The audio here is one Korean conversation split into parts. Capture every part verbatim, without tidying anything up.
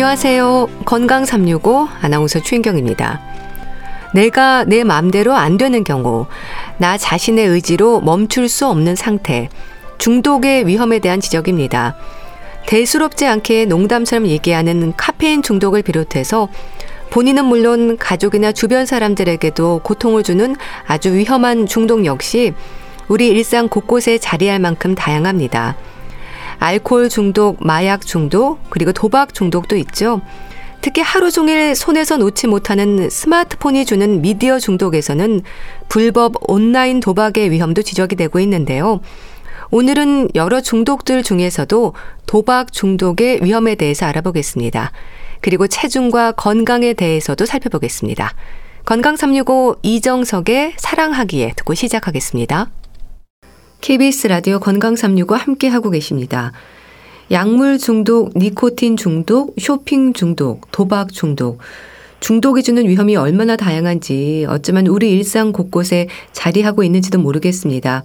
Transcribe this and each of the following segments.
안녕하세요. 건강 삼육오 아나운서 최인경입니다. 내가 내 마음대로 안 되는 경우, 나 자신의 의지로 멈출 수 없는 상태, 중독의 위험에 대한 지적입니다. 대수롭지 않게 농담처럼 얘기하는 카페인 중독을 비롯해서 본인은 물론 가족이나 주변 사람들에게도 고통을 주는 아주 위험한 중독 역시 우리 일상 곳곳에 자리할 만큼 다양합니다. 알코올 중독, 마약 중독, 그리고 도박 중독도 있죠. 특히 하루 종일 손에서 놓지 못하는 스마트폰이 주는 미디어 중독에서는 불법 온라인 도박의 위험도 지적이 되고 있는데요. 오늘은 여러 중독들 중에서도 도박 중독의 위험에 대해서 알아보겠습니다. 그리고 체중과 건강에 대해서도 살펴보겠습니다. 건강 삼육오 이정석의 사랑하기에 듣고 시작하겠습니다. 케이비에스 라디오 건강 삼육오 함께하고 계십니다. 약물 중독, 니코틴 중독, 쇼핑 중독, 도박 중독. 중독이 주는 위험이 얼마나 다양한지 어쩌면 우리 일상 곳곳에 자리하고 있는지도 모르겠습니다.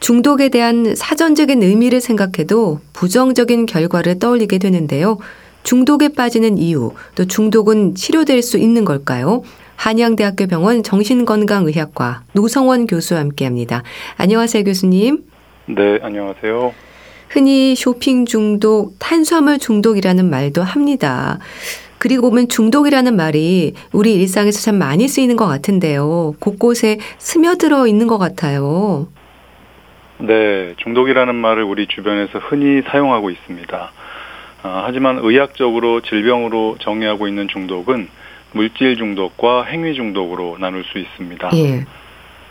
중독에 대한 사전적인 의미를 생각해도 부정적인 결과를 떠올리게 되는데요. 중독에 빠지는 이유, 또 중독은 치료될 수 있는 걸까요? 한양대학교 병원 정신건강의학과 노성원 교수와 함께합니다. 안녕하세요, 교수님. 네, 안녕하세요. 흔히 쇼핑 중독, 탄수화물 중독이라는 말도 합니다. 그리고 보면 중독이라는 말이 우리 일상에서 참 많이 쓰이는 것 같은데요. 곳곳에 스며들어 있는 것 같아요. 네, 중독이라는 말을 우리 주변에서 흔히 사용하고 있습니다. 아, 하지만 의학적으로 질병으로 정의하고 있는 중독은 물질 중독과 행위 중독으로 나눌 수 있습니다. 예.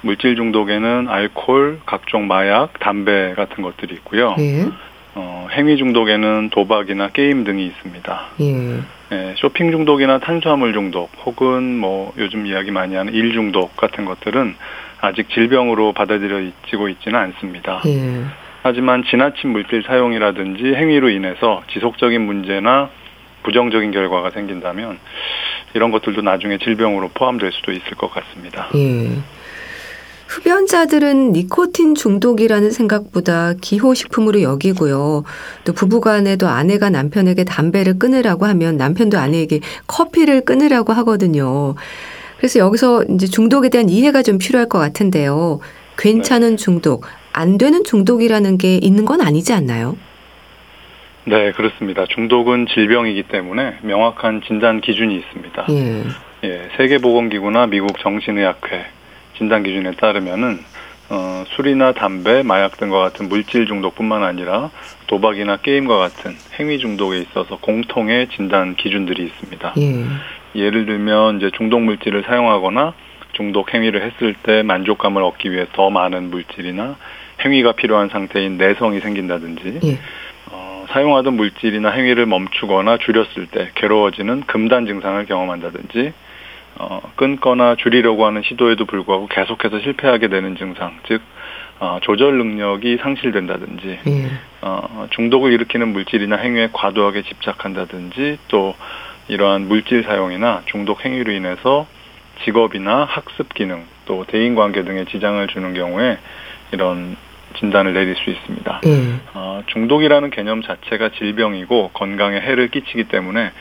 물질 중독에는 알코올, 각종 마약, 담배 같은 것들이 있고요. 예. 어, 행위 중독에는 도박이나 게임 등이 있습니다. 예. 예, 쇼핑 중독이나 탄수화물 중독 혹은 뭐 요즘 이야기 많이 하는 일 중독 같은 것들은 아직 질병으로 받아들여지고 있지는 않습니다. 예. 하지만 지나친 물질 사용이라든지 행위로 인해서 지속적인 문제나 부정적인 결과가 생긴다면 이런 것들도 나중에 질병으로 포함될 수도 있을 것 같습니다. 예. 흡연자들은 니코틴 중독이라는 생각보다 기호식품으로 여기고요. 또 부부간에도 아내가 남편에게 담배를 끊으라고 하면 남편도 아내에게 커피를 끊으라고 하거든요. 그래서 여기서 이제 중독에 대한 이해가 좀 필요할 것 같은데요. 괜찮은 중독, 안 되는 중독이라는 게 있는 건 아니지 않나요? 네, 그렇습니다. 중독은 질병이기 때문에 명확한 진단 기준이 있습니다. 예. 예, 세계보건기구나 미국정신의학회 진단 기준에 따르면은 어, 술이나 담배, 마약 등과 같은 물질 중독뿐만 아니라 도박이나 게임과 같은 행위 중독에 있어서 공통의 진단 기준들이 있습니다. 예. 예를 들면 이제 중독 물질을 사용하거나 중독 행위를 했을 때 만족감을 얻기 위해 더 많은 물질이나 행위가 필요한 상태인 내성이 생긴다든지. 예. 사용하던 물질이나 행위를 멈추거나 줄였을 때 괴로워지는 금단 증상을 경험한다든지 어, 끊거나 줄이려고 하는 시도에도 불구하고 계속해서 실패하게 되는 증상, 즉 어, 조절 능력이 상실된다든지 예. 어, 중독을 일으키는 물질이나 행위에 과도하게 집착한다든지 또 이러한 물질 사용이나 중독 행위로 인해서 직업이나 학습 기능, 또 대인관계 등에 지장을 주는 경우에 이런 진단을 내릴 수 있습니다. 음. 어, 중독이라는 개념 자체가 질병이고 건강에 해를 끼치기 때문에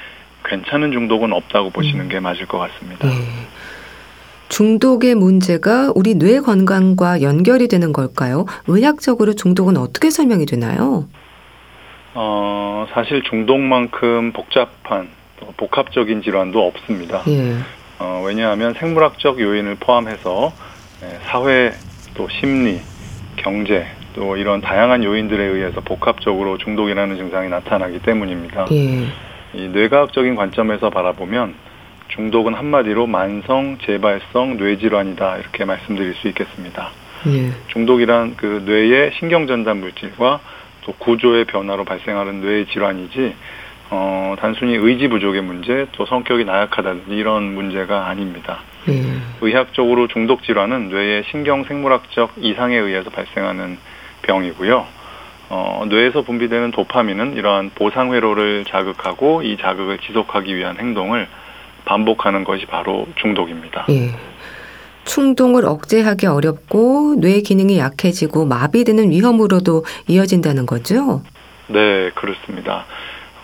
괜찮은 중독은 없다고 보시는 음. 게 맞을 것 같습니다. 음. 중독의 문제가 우리 뇌 건강과 연결이 되는 걸까요? 의학적으로 중독은 어떻게 설명이 되나요? 어, 사실 중독만큼 복잡한 복합적인 질환도 없습니다. 음. 어, 왜냐하면 생물학적 요인을 포함해서 사회 또 심리 경제 또 이런 다양한 요인들에 의해서 복합적으로 중독이라는 증상이 나타나기 때문입니다. 예. 이 뇌과학적인 관점에서 바라보면 중독은 한마디로 만성 재발성 뇌질환이다 이렇게 말씀드릴 수 있겠습니다. 예. 중독이란 그 뇌의 신경전달 물질과 또 구조의 변화로 발생하는 뇌 질환이지 어, 단순히 의지 부족의 문제 또 성격이 나약하다든지 이런 문제가 아닙니다. 예. 의학적으로 중독 질환은 뇌의 신경생물학적 이상에 의해서 발생하는 병이고요. 어, 뇌에서 분비되는 도파민은 이러한 보상회로를 자극하고 이 자극을 지속하기 위한 행동을 반복하는 것이 바로 중독입니다. 예. 충동을 억제하기 어렵고 뇌 기능이 약해지고 마비되는 위험으로도 이어진다는 거죠? 네, 그렇습니다.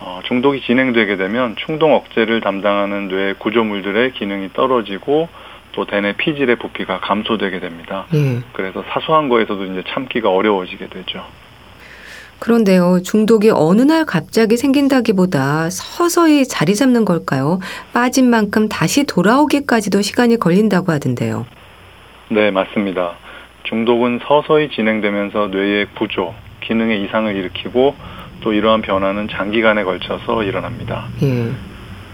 어, 중독이 진행되게 되면 충동 억제를 담당하는 뇌 구조물들의 기능이 떨어지고 또 대뇌 피질의 부피가 감소되게 됩니다. 예. 그래서 사소한 거에서도 이제 참기가 어려워지게 되죠. 그런데요, 중독이 어느 날 갑자기 생긴다기보다 서서히 자리 잡는 걸까요? 빠진 만큼 다시 돌아오기까지도 시간이 걸린다고 하던데요. 네, 맞습니다. 중독은 서서히 진행되면서 뇌의 구조, 기능의 이상을 일으키고 또 이러한 변화는 장기간에 걸쳐서 일어납니다. 예.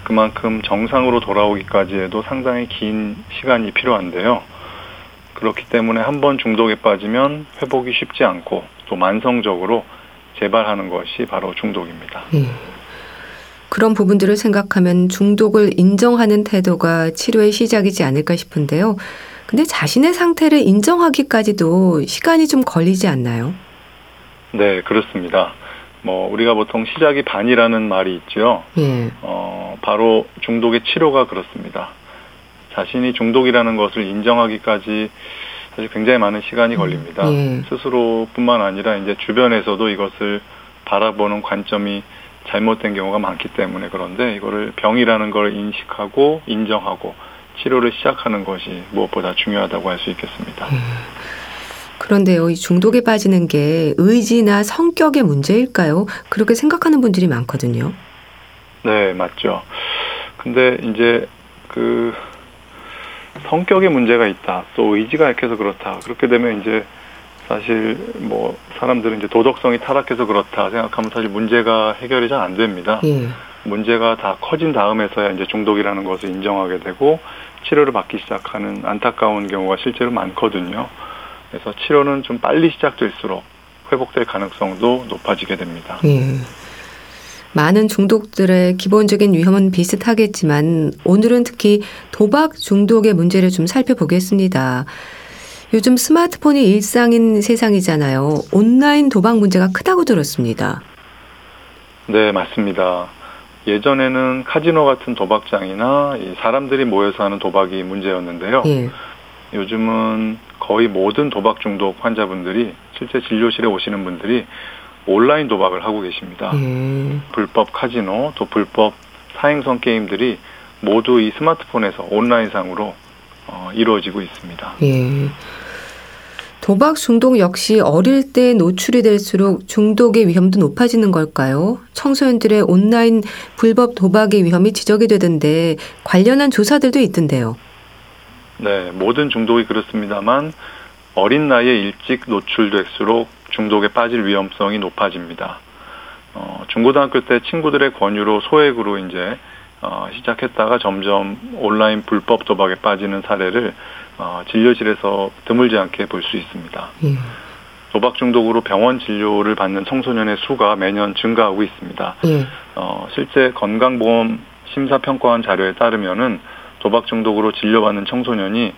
그만큼 정상으로 돌아오기까지 해도 상당히 긴 시간이 필요한데요. 그렇기 때문에 한번 중독에 빠지면 회복이 쉽지 않고 또 만성적으로 재발하는 것이 바로 중독입니다. 예. 그런 부분들을 생각하면 중독을 인정하는 태도가 치료의 시작이지 않을까 싶은데요. 근데 자신의 상태를 인정하기까지도 시간이 좀 걸리지 않나요? 네, 그렇습니다. 뭐 우리가 보통 시작이 반이라는 말이 있죠. 예. 어, 바로 중독의 치료가 그렇습니다. 자신이 중독이라는 것을 인정하기까지 사실 굉장히 많은 시간이 걸립니다. 예. 스스로뿐만 아니라 이제 주변에서도 이것을 바라보는 관점이 잘못된 경우가 많기 때문에 그런데 이거를 병이라는 걸 인식하고 인정하고 치료를 시작하는 것이 무엇보다 중요하다고 할 수 있겠습니다. 예. 그런데요, 이 중독에 빠지는 게 의지나 성격의 문제일까요? 그렇게 생각하는 분들이 많거든요. 네, 맞죠. 근데 이제 그 성격의 문제가 있다, 또 의지가 약해서 그렇다. 그렇게 되면 이제 사실 뭐 사람들은 이제 도덕성이 타락해서 그렇다 생각하면 사실 문제가 해결이 잘 안 됩니다. 예. 문제가 다 커진 다음에서야 이제 중독이라는 것을 인정하게 되고 치료를 받기 시작하는 안타까운 경우가 실제로 많거든요. 그래서 치료는 좀 빨리 시작될수록 회복될 가능성도 높아지게 됩니다. 예. 많은 중독들의 기본적인 위험은 비슷하겠지만 오늘은 특히 도박 중독의 문제를 좀 살펴보겠습니다. 요즘 스마트폰이 일상인 세상이잖아요. 온라인 도박 문제가 크다고 들었습니다. 네, 맞습니다. 예전에는 카지노 같은 도박장이나 사람들이 모여서 하는 도박이 문제였는데요. 예. 요즘은 거의 모든 도박 중독 환자분들이 실제 진료실에 오시는 분들이 온라인 도박을 하고 계십니다. 음. 불법 카지노 또 불법 사행성 게임들이 모두 이 스마트폰에서 온라인상으로 어, 이루어지고 있습니다. 예. 도박 중독 역시 어릴 때 노출이 될수록 중독의 위험도 높아지는 걸까요? 청소년들의 온라인 불법 도박의 위험이 지적이 되던데 관련한 조사들도 있던데요. 네, 모든 중독이 그렇습니다만 어린 나이에 일찍 노출될수록 중독에 빠질 위험성이 높아집니다. 어, 중고등학교 때 친구들의 권유로 소액으로 이제 어, 시작했다가 점점 온라인 불법 도박에 빠지는 사례를 어, 진료실에서 드물지 않게 볼 수 있습니다. 음. 도박 중독으로 병원 진료를 받는 청소년의 수가 매년 증가하고 있습니다. 음. 어, 실제 건강보험심사평가원 자료에 따르면은 도박 중독으로 진료받는 청소년이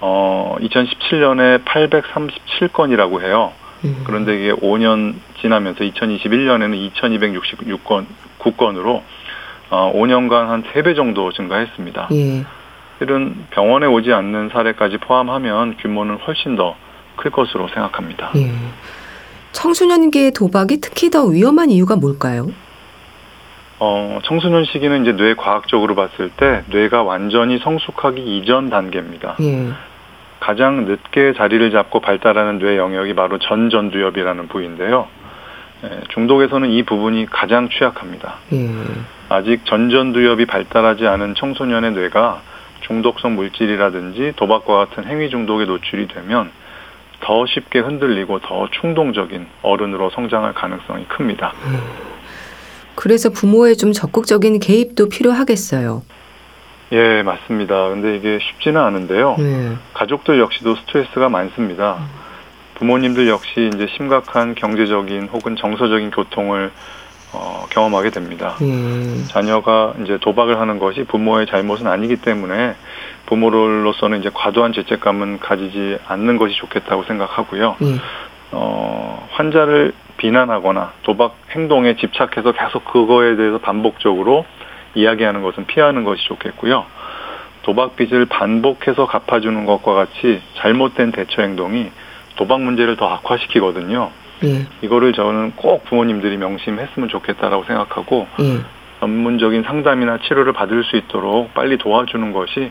어, 이천십칠 년에 팔백삼십칠 건이라고 해요. 그런데 이게 오 년 지나면서 이천이십일 년에는 이천이백육십구 건으로 어, 오 년간 한 세 배 정도 증가했습니다. 예. 실은 병원에 오지 않는 사례까지 포함하면 규모는 훨씬 더 클 것으로 생각합니다. 예. 청소년기의 도박이 특히 더 위험한 이유가 뭘까요? 어, 청소년 시기는 이제 뇌 과학적으로 봤을 때 뇌가 완전히 성숙하기 이전 단계입니다. 예. 가장 늦게 자리를 잡고 발달하는 뇌 영역이 바로 전전두엽이라는 부위인데요. 예, 중독에서는 이 부분이 가장 취약합니다. 예. 아직 전전두엽이 발달하지 않은 청소년의 뇌가 중독성 물질이라든지 도박과 같은 행위 중독에 노출이 되면 더 쉽게 흔들리고 더 충동적인 어른으로 성장할 가능성이 큽니다. 예. 그래서 부모의 좀 적극적인 개입도 필요하겠어요. 예, 맞습니다. 근데 이게 쉽지는 않은데요. 네. 가족들 역시도 스트레스가 많습니다. 부모님들 역시 이제 심각한 경제적인 혹은 정서적인 고통을 어, 경험하게 됩니다. 네. 자녀가 이제 도박을 하는 것이 부모의 잘못은 아니기 때문에 부모로서는 이제 과도한 죄책감은 가지지 않는 것이 좋겠다고 생각하고요. 네. 어, 환자를 비난하거나 도박 행동에 집착해서 계속 그거에 대해서 반복적으로 이야기하는 것은 피하는 것이 좋겠고요. 도박 빚을 반복해서 갚아주는 것과 같이 잘못된 대처 행동이 도박 문제를 더 악화시키거든요. 예. 이거를 저는 꼭 부모님들이 명심했으면 좋겠다라고 생각하고 예. 전문적인 상담이나 치료를 받을 수 있도록 빨리 도와주는 것이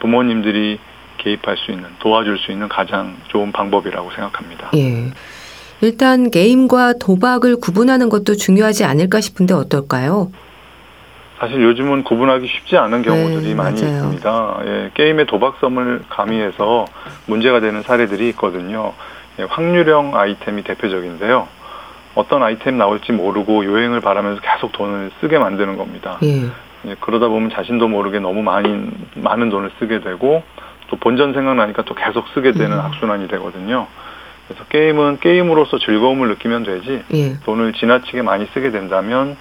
부모님들이 개입할 수 있는, 도와줄 수 있는 가장 좋은 방법이라고 생각합니다. 예. 일단 게임과 도박을 구분하는 것도 중요하지 않을까 싶은데 어떨까요? 사실 요즘은 구분하기 쉽지 않은 경우들이 네, 많이 맞아요. 있습니다. 예, 게임에 도박섬을 가미해서 문제가 되는 사례들이 있거든요. 예, 확률형 아이템이 대표적인데요. 어떤 아이템 나올지 모르고 요행을 바라면서 계속 돈을 쓰게 만드는 겁니다. 예. 예, 그러다 보면 자신도 모르게 너무 많이, 많은 돈을 쓰게 되고 또 본전 생각나니까 또 계속 쓰게 되는 음. 악순환이 되거든요. 그래서 게임은 게임으로서 즐거움을 느끼면 되지 예. 돈을 지나치게 많이 쓰게 된다면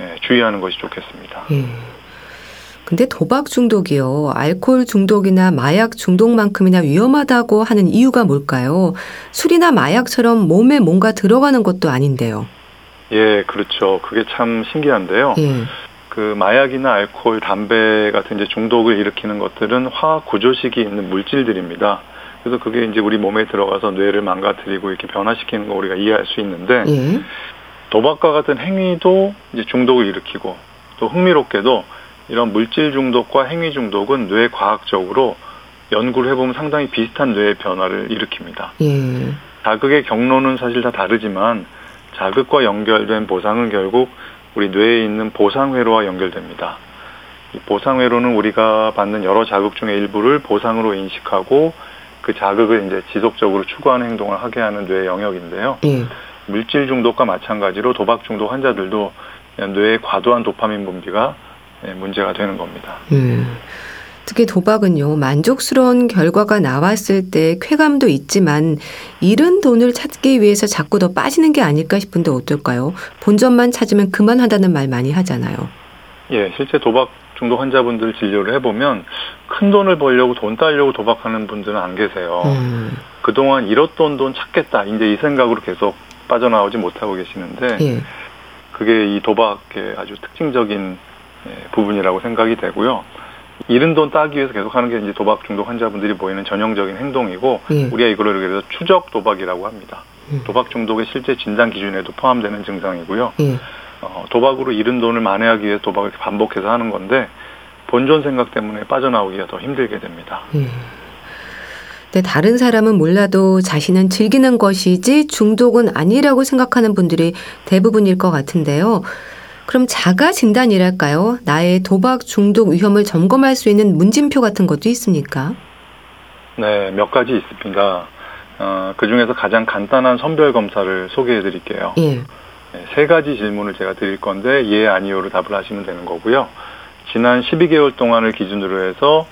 예, 주의하는 것이 좋겠습니다. 예. 근데 도박 중독이요. 알코올 중독이나 마약 중독만큼이나 위험하다고 하는 이유가 뭘까요? 술이나 마약처럼 몸에 뭔가 들어가는 것도 아닌데요. 예, 그렇죠. 그게 참 신기한데요. 예. 그 마약이나 알코올, 담배 같은 이제 중독을 일으키는 것들은 화학 구조식이 있는 물질들입니다. 그래서 그게 이제 우리 몸에 들어가서 뇌를 망가뜨리고 이렇게 변화시키는 거 우리가 이해할 수 있는데 예. 도박과 같은 행위도 이제 중독을 일으키고 또 흥미롭게도 이런 물질 중독과 행위 중독은 뇌 과학적으로 연구를 해보면 상당히 비슷한 뇌의 변화를 일으킵니다. 예. 자극의 경로는 사실 다 다르지만 자극과 연결된 보상은 결국 우리 뇌에 있는 보상회로와 연결됩니다. 이 보상회로는 우리가 받는 여러 자극 중에 일부를 보상으로 인식하고 그 자극을 이제 지속적으로 추구하는 행동을 하게 하는 뇌의 영역인데요. 예. 물질 중독과 마찬가지로 도박 중독 환자들도 뇌의 과도한 도파민 분비가 문제가 되는 겁니다. 음, 특히 도박은요. 만족스러운 결과가 나왔을 때 쾌감도 있지만 잃은 돈을 찾기 위해서 자꾸 더 빠지는 게 아닐까 싶은데 어떨까요? 본전만 찾으면 그만하다는 말 많이 하잖아요. 예, 실제 도박 중독 환자분들 진료를 해보면 큰 돈을 벌려고 돈 따려고 도박하는 분들은 안 계세요. 음. 그동안 잃었던 돈 찾겠다. 이제 이 생각으로 계속 빠져나오지 못하고 계시는데 예. 그게 이 도박의 아주 특징적인 부분이라고 생각이 되고요. 잃은 돈 따기 위해서 계속하는 게 이제 도박 중독 환자분들이 보이는 전형적인 행동이고 예. 우리가 이걸 그래서 추적 도박이라고 합니다. 예. 도박 중독의 실제 진단 기준에도 포함되는 증상이고요. 예. 어, 도박으로 잃은 돈을 만회하기 위해서 도박을 반복해서 하는 건데 본전 생각 때문에 빠져나오기가 더 힘들게 됩니다. 예. 근데 다른 사람은 몰라도 자신은 즐기는 것이지 중독은 아니라고 생각하는 분들이 대부분일 것 같은데요. 그럼 자가 진단이랄까요? 나의 도박 중독 위험을 점검할 수 있는 문진표 같은 것도 있습니까? 네, 몇 가지 있습니다. 어, 그중에서 가장 간단한 선별 검사를 소개해 드릴게요. 예. 네, 세 가지 질문을 제가 드릴 건데 예, 아니요로 답을 하시면 되는 거고요. 지난 십이 개월 동안을 기준으로 해서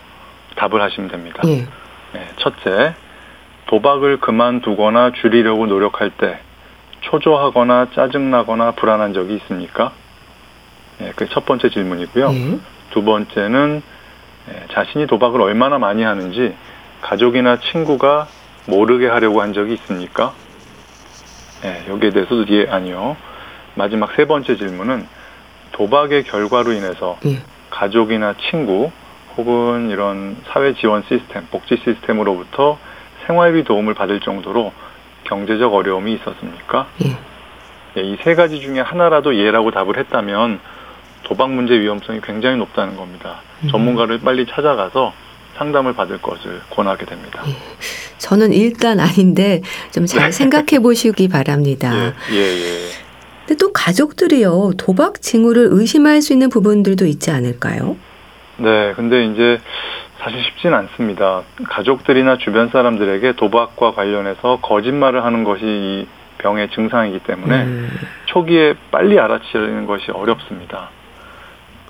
답을 하시면 됩니다. 예. 첫째, 도박을 그만두거나 줄이려고 노력할 때 초조하거나 짜증나거나 불안한 적이 있습니까? 예, 그게 첫 번째 질문이고요. 예. 두 번째는 자신이 도박을 얼마나 많이 하는지 가족이나 친구가 모르게 하려고 한 적이 있습니까? 예, 여기에 대해서도 예, 아니요. 마지막 세 번째 질문은 도박의 결과로 인해서 예. 가족이나 친구 혹은 이런 사회 지원 시스템, 복지 시스템으로부터 생활비 도움을 받을 정도로 경제적 어려움이 있었습니까? 예. 예, 이 세 가지 중에 하나라도 예라고 답을 했다면 도박 문제 위험성이 굉장히 높다는 겁니다. 음. 전문가를 빨리 찾아가서 상담을 받을 것을 권하게 됩니다. 예. 저는 일단 아닌데 좀 잘 생각해 보시기 바랍니다. 예, 예, 예. 근데 또 가족들이요, 도박 징후를 의심할 수 있는 부분들도 있지 않을까요? 네, 근데 이제 사실 쉽진 않습니다. 가족들이나 주변 사람들에게 도박과 관련해서 거짓말을 하는 것이 이 병의 증상이기 때문에 음. 초기에 빨리 알아채는 것이 어렵습니다.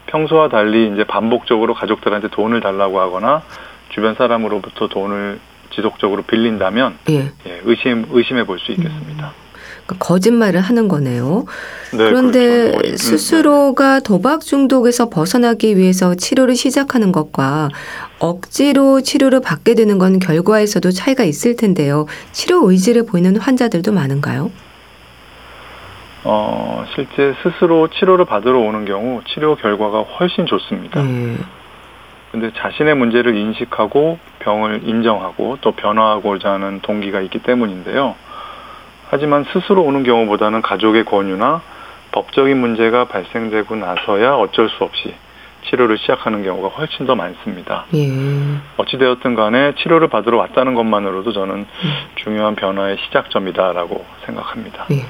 평소와 달리 이제 반복적으로 가족들한테 돈을 달라고 하거나 주변 사람으로부터 돈을 지속적으로 빌린다면 예. 예, 의심, 의심해 볼 수 있겠습니다. 음. 거짓말을 하는 거네요. 네, 그런데 그렇죠. 스스로가 도박 중독에서 벗어나기 위해서 치료를 시작하는 것과 억지로 치료를 받게 되는 건 결과에서도 차이가 있을 텐데요. 치료 의지를 보이는 환자들도 많은가요? 어, 실제 스스로 치료를 받으러 오는 경우 치료 결과가 훨씬 좋습니다. 음. 근데 자신의 문제를 인식하고 병을 인정하고 또 변화하고자 하는 동기가 있기 때문인데요. 하지만 스스로 오는 경우보다는 가족의 권유나 법적인 문제가 발생되고 나서야 어쩔 수 없이 치료를 시작하는 경우가 훨씬 더 많습니다. 예. 어찌되었든 간에 치료를 받으러 왔다는 것만으로도 저는 중요한 변화의 시작점이다라고 생각합니다. 예.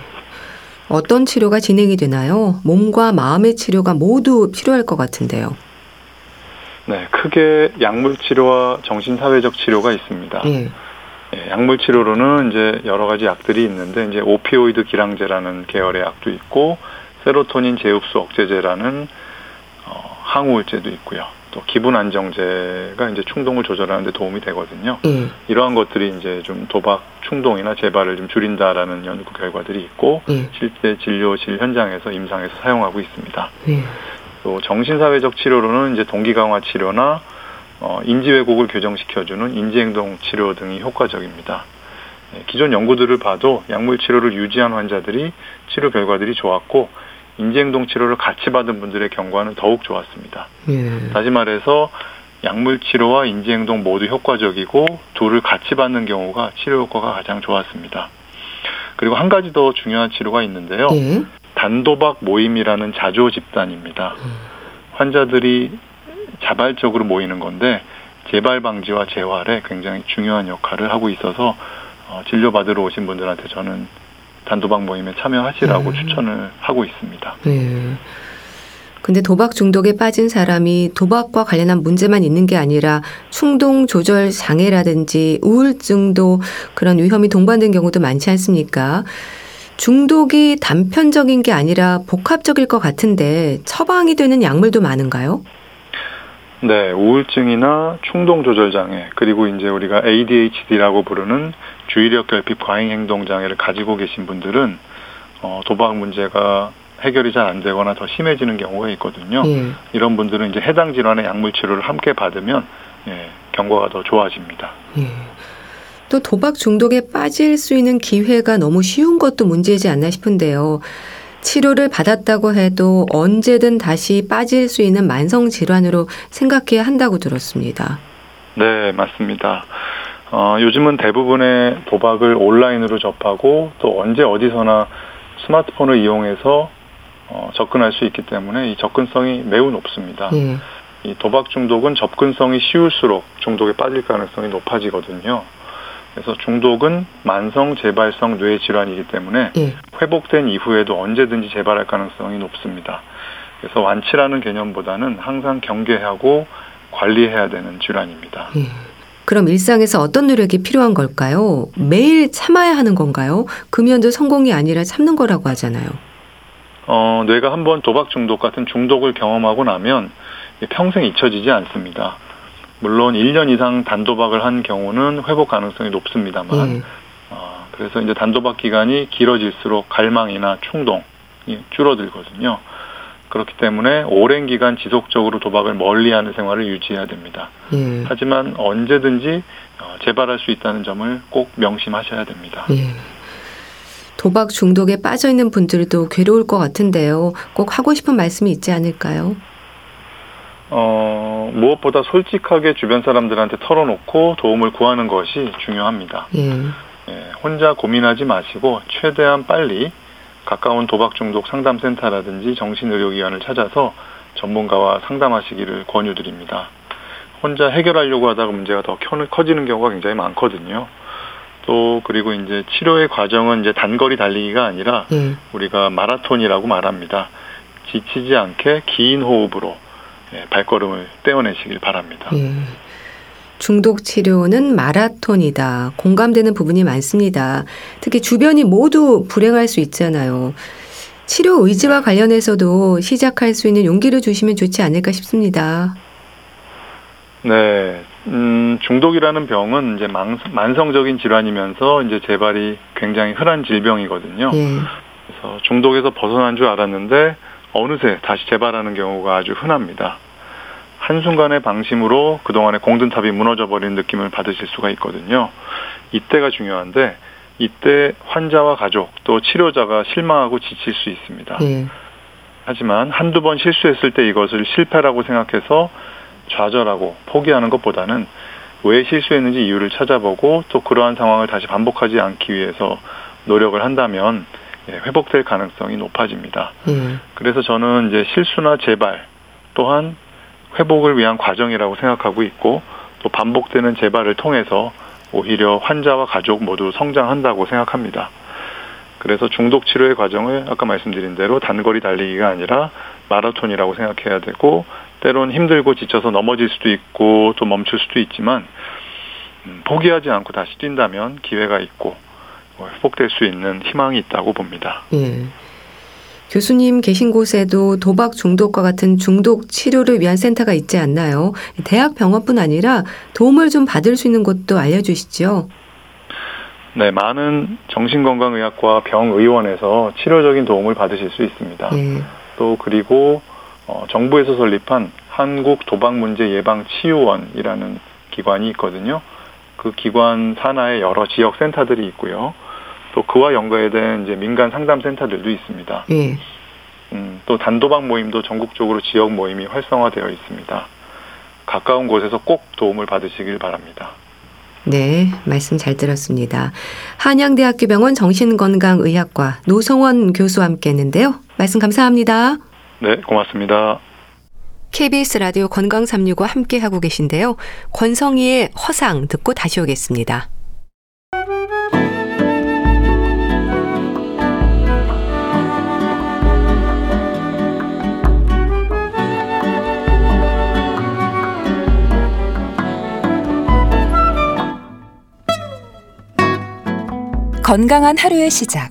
어떤 치료가 진행이 되나요? 몸과 마음의 치료가 모두 필요할 것 같은데요. 네, 크게 약물 치료와 정신사회적 치료가 있습니다. 예. 예, 약물 치료로는 이제 여러 가지 약들이 있는데 이제 오피오이드 기량제라는 계열의 약도 있고 세로토닌 재흡수 억제제라는 어, 항우울제도 있고요. 또 기분 안정제가 이제 충동을 조절하는 데 도움이 되거든요. 음. 이러한 것들이 이제 좀 도박 충동이나 재발을 좀 줄인다라는 연구 결과들이 있고 음. 실제 진료실 현장에서 임상에서 사용하고 있습니다. 음. 또 정신사회적 치료로는 이제 동기 강화 치료나 어, 인지 왜곡을 교정시켜주는 인지행동 치료 등이 효과적입니다. 예, 기존 연구들을 봐도 약물 치료를 유지한 환자들이 치료 결과들이 좋았고 인지행동 치료를 같이 받은 분들의 경과는 더욱 좋았습니다. 예. 다시 말해서 약물 치료와 인지행동 모두 효과적이고 둘을 같이 받는 경우가 치료 효과가 가장 좋았습니다. 그리고 한 가지 더 중요한 치료가 있는데요. 예. 단도박 모임이라는 자조 집단입니다. 음. 환자들이 자발적으로 모이는 건데 재발 방지와 재활에 굉장히 중요한 역할을 하고 있어서 어, 진료받으러 오신 분들한테 저는 단도박 모임에 참여하시라고 네. 추천을 하고 있습니다. 그런데 네. 도박 중독에 빠진 사람이 도박과 관련한 문제만 있는 게 아니라 충동 조절 장애라든지 우울증도 그런 위험이 동반된 경우도 많지 않습니까? 중독이 단편적인 게 아니라 복합적일 것 같은데 처방이 되는 약물도 많은가요? 네, 우울증이나 충동 조절 장애, 그리고 이제 우리가 에이디에이치디라고 부르는 주의력 결핍 과잉 행동 장애를 가지고 계신 분들은 어, 도박 문제가 해결이 잘 안 되거나 더 심해지는 경우가 있거든요. 예. 이런 분들은 이제 해당 질환의 약물 치료를 함께 받으면 예, 경과가 더 좋아집니다. 예. 또 도박 중독에 빠질 수 있는 기회가 너무 쉬운 것도 문제이지 않나 싶은데요. 치료를 받았다고 해도 언제든 다시 빠질 수 있는 만성질환으로 생각해야 한다고 들었습니다. 네, 맞습니다. 어, 요즘은 대부분의 도박을 온라인으로 접하고 또 언제 어디서나 스마트폰을 이용해서 어, 접근할 수 있기 때문에 이 접근성이 매우 높습니다. 네. 이 도박 중독은 접근성이 쉬울수록 중독에 빠질 가능성이 높아지거든요. 그래서 중독은 만성 재발성 뇌 질환이기 때문에 예. 회복된 이후에도 언제든지 재발할 가능성이 높습니다. 그래서 완치라는 개념보다는 항상 경계하고 관리해야 되는 질환입니다. 예. 그럼 일상에서 어떤 노력이 필요한 걸까요? 매일 참아야 하는 건가요? 금연도 성공이 아니라 참는 거라고 하잖아요. 어, 뇌가 한번 도박 중독 같은 중독을 경험하고 나면 평생 잊혀지지 않습니다. 물론 일 년 이상 단도박을 한 경우는 회복 가능성이 높습니다만 음. 어, 그래서 이제 단도박 기간이 길어질수록 갈망이나 충동이 줄어들거든요. 그렇기 때문에 오랜 기간 지속적으로 도박을 멀리하는 생활을 유지해야 됩니다. 음. 하지만 언제든지 재발할 수 있다는 점을 꼭 명심하셔야 됩니다. 음. 도박 중독에 빠져있는 분들도 괴로울 것 같은데요. 꼭 하고 싶은 말씀이 있지 않을까요? 어, 무엇보다 솔직하게 주변 사람들한테 털어놓고 도움을 구하는 것이 중요합니다. 예. 예, 혼자 고민하지 마시고 최대한 빨리 가까운 도박 중독 상담센터라든지 정신의료기관을 찾아서 전문가와 상담하시기를 권유드립니다. 혼자 해결하려고 하다가 문제가 더 커지는 경우가 굉장히 많거든요. 또 그리고 이제 치료의 과정은 이제 단거리 달리기가 아니라 예. 우리가 마라톤이라고 말합니다. 지치지 않게 긴 호흡으로 예, 발걸음을 떼어내시길 바랍니다. 예. 중독 치료는 마라톤이다. 공감되는 부분이 많습니다. 특히 주변이 모두 불행할 수 있잖아요. 치료 의지와 관련해서도 시작할 수 있는 용기를 주시면 좋지 않을까 싶습니다. 네, 음, 중독이라는 병은 이제 만성, 만성적인 질환이면서 이제 재발이 굉장히 흔한 질병이거든요. 예. 그래서 중독에서 벗어난 줄 알았는데 어느새 다시 재발하는 경우가 아주 흔합니다. 한순간의 방심으로 그동안의 공든탑이 무너져버린 느낌을 받으실 수가 있거든요. 이때가 중요한데 이때 환자와 가족 또 치료자가 실망하고 지칠 수 있습니다. 예. 하지만 한두 번 실수했을 때 이것을 실패라고 생각해서 좌절하고 포기하는 것보다는 왜 실수했는지 이유를 찾아보고 또 그러한 상황을 다시 반복하지 않기 위해서 노력을 한다면 회복될 가능성이 높아집니다. 음. 그래서 저는 이제 실수나 재발 또한 회복을 위한 과정이라고 생각하고 있고, 또 반복되는 재발을 통해서 오히려 환자와 가족 모두 성장한다고 생각합니다. 그래서 중독 치료의 과정을 아까 말씀드린 대로 단거리 달리기가 아니라 마라톤이라고 생각해야 되고, 때론 힘들고 지쳐서 넘어질 수도 있고 또 멈출 수도 있지만 포기하지 않고 다시 뛴다면 기회가 있고 회복될 수 있는 희망이 있다고 봅니다. 예. 교수님 계신 곳에도 도박 중독과 같은 중독 치료를 위한 센터가 있지 않나요? 대학 병원뿐 아니라 도움을 좀 받을 수 있는 곳도 알려주시죠. 네, 많은 정신건강의학과 병의원에서 치료적인 도움을 받으실 수 있습니다. 예. 또 그리고 어, 정부에서 설립한 한국도박문제예방치유원이라는 기관이 있거든요. 그 기관 산하에 여러 지역 센터들이 있고요. 또 그와 연계된 이제 민간 상담 센터들도 있습니다. 예. 음, 또 단도박 모임도 전국적으로 지역 모임이 활성화되어 있습니다. 가까운 곳에서 꼭 도움을 받으시길 바랍니다. 네, 말씀 잘 들었습니다. 한양대학교 병원 정신건강의학과 노성원 교수와 함께했는데요. 말씀 감사합니다. 네, 고맙습니다. 케이비에스 라디오 건강 삼육오와 함께하고 계신데요. 권성희의 허상 듣고 다시 오겠습니다. 건강한 하루의 시작.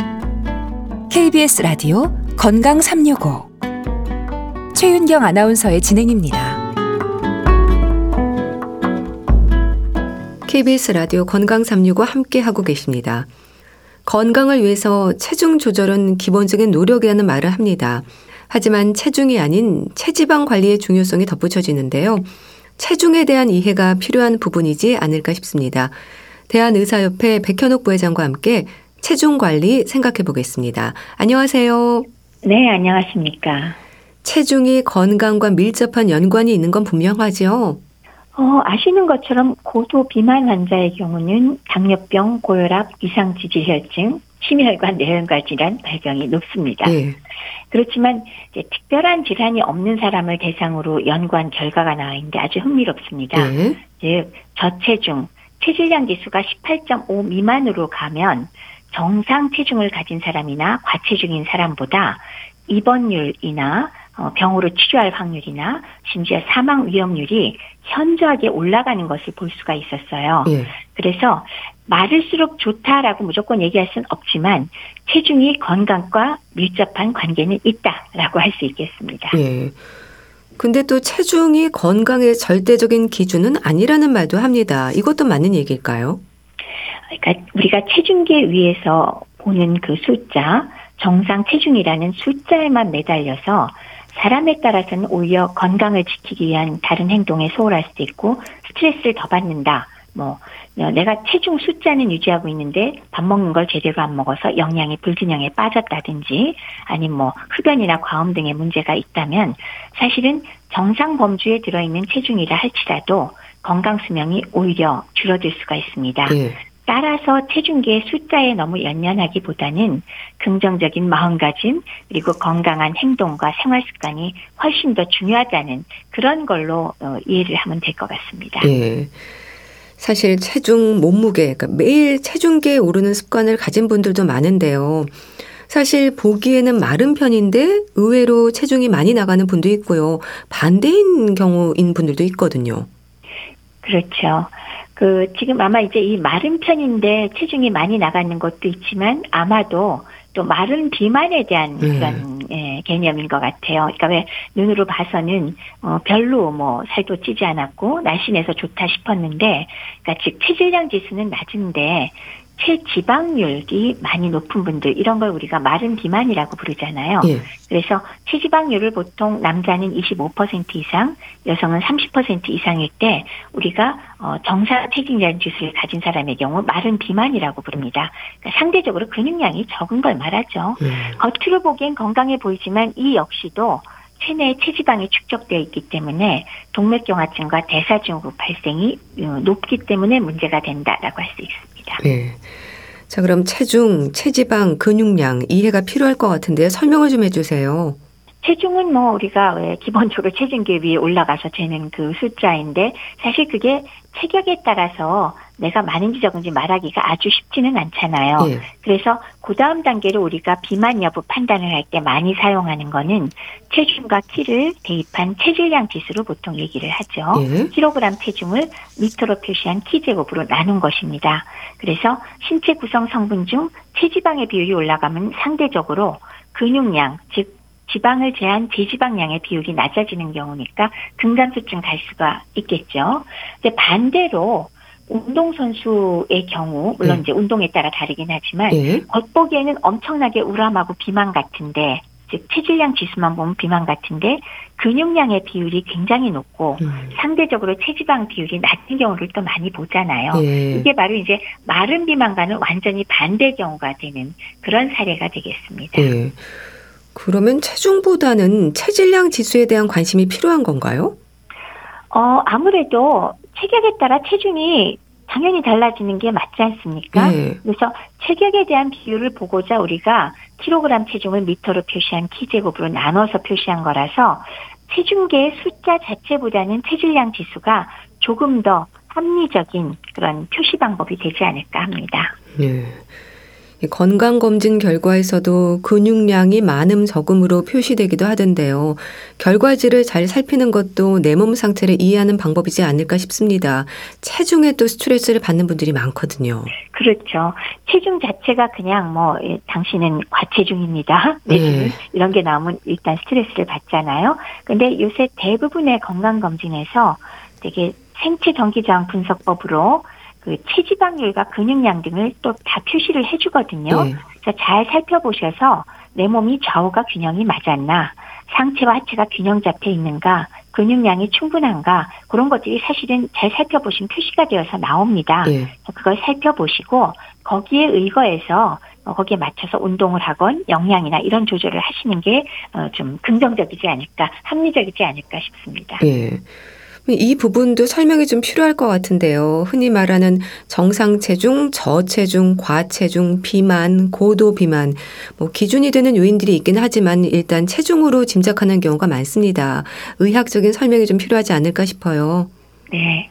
케이비에스 라디오 건강 삼육오. 최윤경 아나운서의 진행입니다. 케이비에스 라디오 건강 삼육오와 함께하고 계십니다. 건강을 위해서 체중 조절은 기본적인 노력이라는 말을 합니다. 하지만 체중이 아닌 체지방 관리의 중요성이 덧붙여지는데요. 체중에 대한 이해가 필요한 부분이지 않을까 싶습니다. 대한의사협회 백현욱 부회장과 함께 체중 관리 생각해 보겠습니다. 안녕하세요. 네, 안녕하십니까. 체중이 건강과 밀접한 연관이 있는 건 분명하죠? 어, 아시는 것처럼 고도 비만 환자의 경우는 당뇨병, 고혈압, 이상지질혈증, 심혈관 내혈관 질환 발병이 높습니다. 네. 그렇지만 이제 특별한 질환이 없는 사람을 대상으로 연구한 결과가 나와 있는데 아주 흥미롭습니다. 네. 즉 저체중, 체질량 지수가 십팔 점 오 미만으로 가면 정상 체중을 가진 사람이나 과체중인 사람보다 입원율이나 병으로 치료할 확률이나 심지어 사망 위험률이 현저하게 올라가는 것을 볼 수가 있었어요. 예. 그래서 마를수록 좋다라고 무조건 얘기할 수는 없지만 체중이 건강과 밀접한 관계는 있다라고 할 수 있겠습니다. 예. 근데 또 체중이 건강의 절대적인 기준은 아니라는 말도 합니다. 이것도 맞는 얘기일까요? 그러니까 우리가 체중계 위에서 보는 그 숫자, 정상 체중이라는 숫자에만 매달려서 사람에 따라서는 오히려 건강을 지키기 위한 다른 행동에 소홀할 수도 있고 스트레스를 더 받는다. 뭐 내가 체중 숫자는 유지하고 있는데 밥 먹는 걸 제대로 안 먹어서 영양이 불균형에 빠졌다든지 아니면 뭐 흡연이나 과음 등의 문제가 있다면 사실은 정상 범주에 들어있는 체중이라 할지라도 건강 수명이 오히려 줄어들 수가 있습니다. 예. 따라서 체중계의 숫자에 너무 연연하기보다는 긍정적인 마음가짐 그리고 건강한 행동과 생활 습관이 훨씬 더 중요하다는 그런 걸로 이해를 하면 될 것 같습니다. 예. 사실 체중, 몸무게, 그러니까 매일 체중계에 오르는 습관을 가진 분들도 많은데요. 사실 보기에는 마른 편인데 의외로 체중이 많이 나가는 분도 있고요. 반대인 경우인 분들도 있거든요. 그렇죠. 그 지금 아마 이제 이 마른 편인데 체중이 많이 나가는 것도 있지만 아마도 또 마른 비만에 대한 네. 그런 예, 개념인 것 같아요. 그러니까 왜 눈으로 봐서는 어, 별로 뭐 살도 찌지 않았고 날씬해서 좋다 싶었는데, 그러니까 즉 체질량 지수는 낮은데 체지방률이 많이 높은 분들, 이런 걸 우리가 마른 비만이라고 부르잖아요. 예. 그래서 체지방률을 보통 남자는 이십오 퍼센트 이상, 여성은 삼십 퍼센트 이상일 때 우리가 정상 체질량 지수를 가진 사람의 경우 마른 비만이라고 부릅니다. 그러니까 상대적으로 근육량이 적은 걸 말하죠. 예. 겉으로 보기엔 건강해 보이지만 이 역시도 체내에 체지방이 축적되어 있기 때문에 동맥경화증과 대사증후군 발생이 높기 때문에 문제가 된다라고 할 수 있습니다. 네. 자, 그럼 체중, 체지방, 근육량 이해가 필요할 것 같은데 설명을 좀 해주세요. 체중은 뭐 우리가 왜 기본적으로 체중계 위에 올라가서 재는 그 숫자인데 사실 그게 체격에 따라서 내가 많은지 적은지 말하기가 아주 쉽지는 않잖아요. 예. 그래서 그 다음 단계로 우리가 비만 여부 판단을 할 때 많이 사용하는 거는 체중과 키를 대입한 체질량 지수로 보통 얘기를 하죠. 예. 킬로그램 체중을 미터로 표시한 키 제곱으로 나눈 것입니다. 그래서 신체 구성 성분 중 체지방의 비율이 올라가면 상대적으로 근육량, 즉 지방을 제한 비지방량의 비율이 낮아지는 경우니까 근감소증 갈 수가 있겠죠. 이제 반대로 운동선수의 경우, 물론 네. 이제 운동에 따라 다르긴 하지만, 네. 겉보기에는 엄청나게 우람하고 비만 같은데, 즉, 체질량 지수만 보면 비만 같은데, 근육량의 비율이 굉장히 높고, 음. 상대적으로 체지방 비율이 낮은 경우를 또 많이 보잖아요. 네. 이게 바로 이제 마른 비만과는 완전히 반대 경우가 되는 그런 사례가 되겠습니다. 네. 그러면 체중보다는 체질량 지수에 대한 관심이 필요한 건가요? 어, 아무래도 체격에 따라 체중이 당연히 달라지는 게 맞지 않습니까? 네. 그래서 체격에 대한 비율을 보고자 우리가 킬로그램 체중을 미터로 표시한 키제곱으로 나눠서 표시한 거라서 체중계의 숫자 자체보다는 체질량 지수가 조금 더 합리적인 그런 표시 방법이 되지 않을까 합니다. 네. 건강검진 결과에서도 근육량이 많음 적음으로 표시되기도 하던데요. 결과지를 잘 살피는 것도 내 몸 상태를 이해하는 방법이지 않을까 싶습니다. 체중에 또 스트레스를 받는 분들이 많거든요. 그렇죠. 체중 자체가 그냥 뭐 당신은 과체중입니다. 네. 이런 게 나오면 일단 스트레스를 받잖아요. 근데 요새 대부분의 건강검진에서 되게 생체 전기저항 분석법으로 그 체지방률과 근육량 등을 또 다 표시를 해주거든요. 네. 그래서 잘 살펴보셔서 내 몸이 좌우가 균형이 맞았나, 상체와 하체가 균형 잡혀 있는가, 근육량이 충분한가, 그런 것들이 사실은 잘 살펴보신 표시가 되어서 나옵니다. 네. 그걸 살펴보시고 거기에 의거해서 거기에 맞춰서 운동을 하건 영양이나 이런 조절을 하시는 게 좀 긍정적이지 않을까, 합리적이지 않을까 싶습니다. 네. 이 부분도 설명이 좀 필요할 것 같은데요. 흔히 말하는 정상체중, 저체중, 과체중, 비만, 고도비만 뭐 기준이 되는 요인들이 있긴 하지만 일단 체중으로 짐작하는 경우가 많습니다. 의학적인 설명이 좀 필요하지 않을까 싶어요. 네.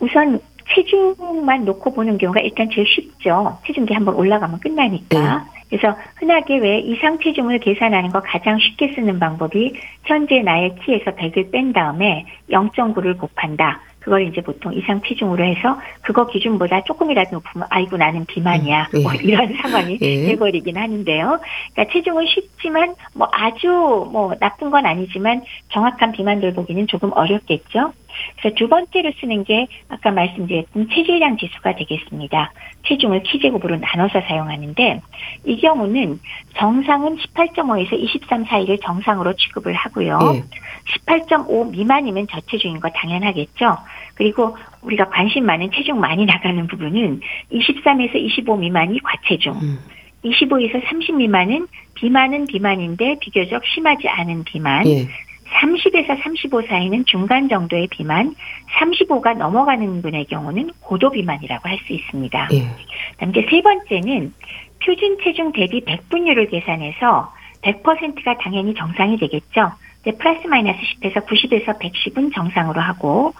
우선 체중만 놓고 보는 경우가 일단 제일 쉽죠. 체중계 한번 올라가면 끝나니까. 네. 그래서 흔하게 왜 이상 체중을 계산하는 거 가장 쉽게 쓰는 방법이 현재 나의 키에서 백을 뺀 다음에 영 점 구를 곱한다. 그걸 이제 보통 이상 체중으로 해서 그거 기준보다 조금이라도 높으면 아이고 나는 비만이야. 예. 뭐 이런 상황이 예. 돼버리긴 하는데요. 그러니까 체중은 쉽지만 뭐 아주 뭐 나쁜 건 아니지만 정확한 비만들 보기는 조금 어렵겠죠. 그래서 두 번째로 쓰는 게 아까 말씀드렸던 체질량 지수가 되겠습니다. 체중을 키제곱으로 나눠서 사용하는데 이 경우는 정상은 십팔 점 오에서 이십삼 사이를 정상으로 취급을 하고요. 네. 십팔 점 오 미만이면 저체중인 거 당연하겠죠. 그리고 우리가 관심 많은 체중 많이 나가는 부분은 이십삼에서 이십오 미만이 과체중, 음. 이십오에서 삼십 미만은 비만은 비만인데 비교적 심하지 않은 비만, 네. 삼십에서 삼십오 사이는 중간 정도의 비만, 삼십오가 넘어가는 분의 경우는 고도 비만이라고 할 수 있습니다. 예. 그다음 이제 세 번째는 표준 체중 대비 백분율을 계산해서 백 퍼센트가 당연히 정상이 되겠죠. 이제 플러스 마이너스 십에서 구십에서 백십은 정상으로 하고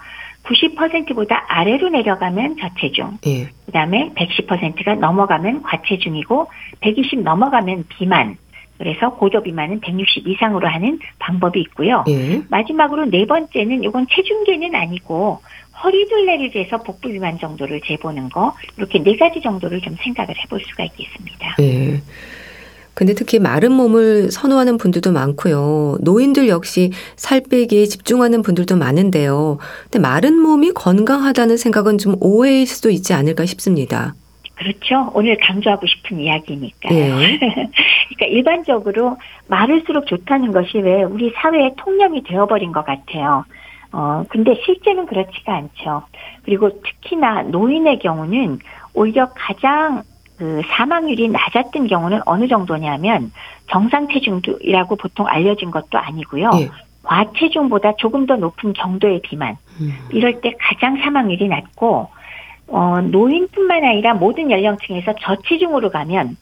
구십 퍼센트보다 아래로 내려가면 저체중, 예. 그다음에 백십 퍼센트가 넘어가면 과체중이고 백이십 넘어가면 비만, 그래서 고도 비만은 백육십 이상으로 하는 방법이 있고요. 예. 마지막으로 네 번째는 이건 체중계는 아니고 허리둘레를 재서 복부 비만 정도를 재보는 거, 이렇게 네 가지 정도를 좀 생각을 해볼 수가 있겠습니다. 예. 근데 특히 마른 몸을 선호하는 분들도 많고요. 노인들 역시 살 빼기에 집중하는 분들도 많은데요. 근데 마른 몸이 건강하다는 생각은 좀 오해일 수도 있지 않을까 싶습니다. 그렇죠. 오늘 강조하고 싶은 이야기니까요. 예. 그러니까 일반적으로 마를수록 좋다는 것이 왜 우리 사회의 통념이 되어버린 것 같아요. 어, 근데 실제는 그렇지가 않죠. 그리고 특히나 노인의 경우는 오히려 가장 그 사망률이 낮았던 경우는 어느 정도냐면 정상 체중이라고 보통 알려진 것도 아니고요. 예. 과체중보다 조금 더 높은 정도의 비만. 음. 이럴 때 가장 사망률이 낮고 어, 노인뿐만 아니라 모든 연령층에서 저체중으로 가면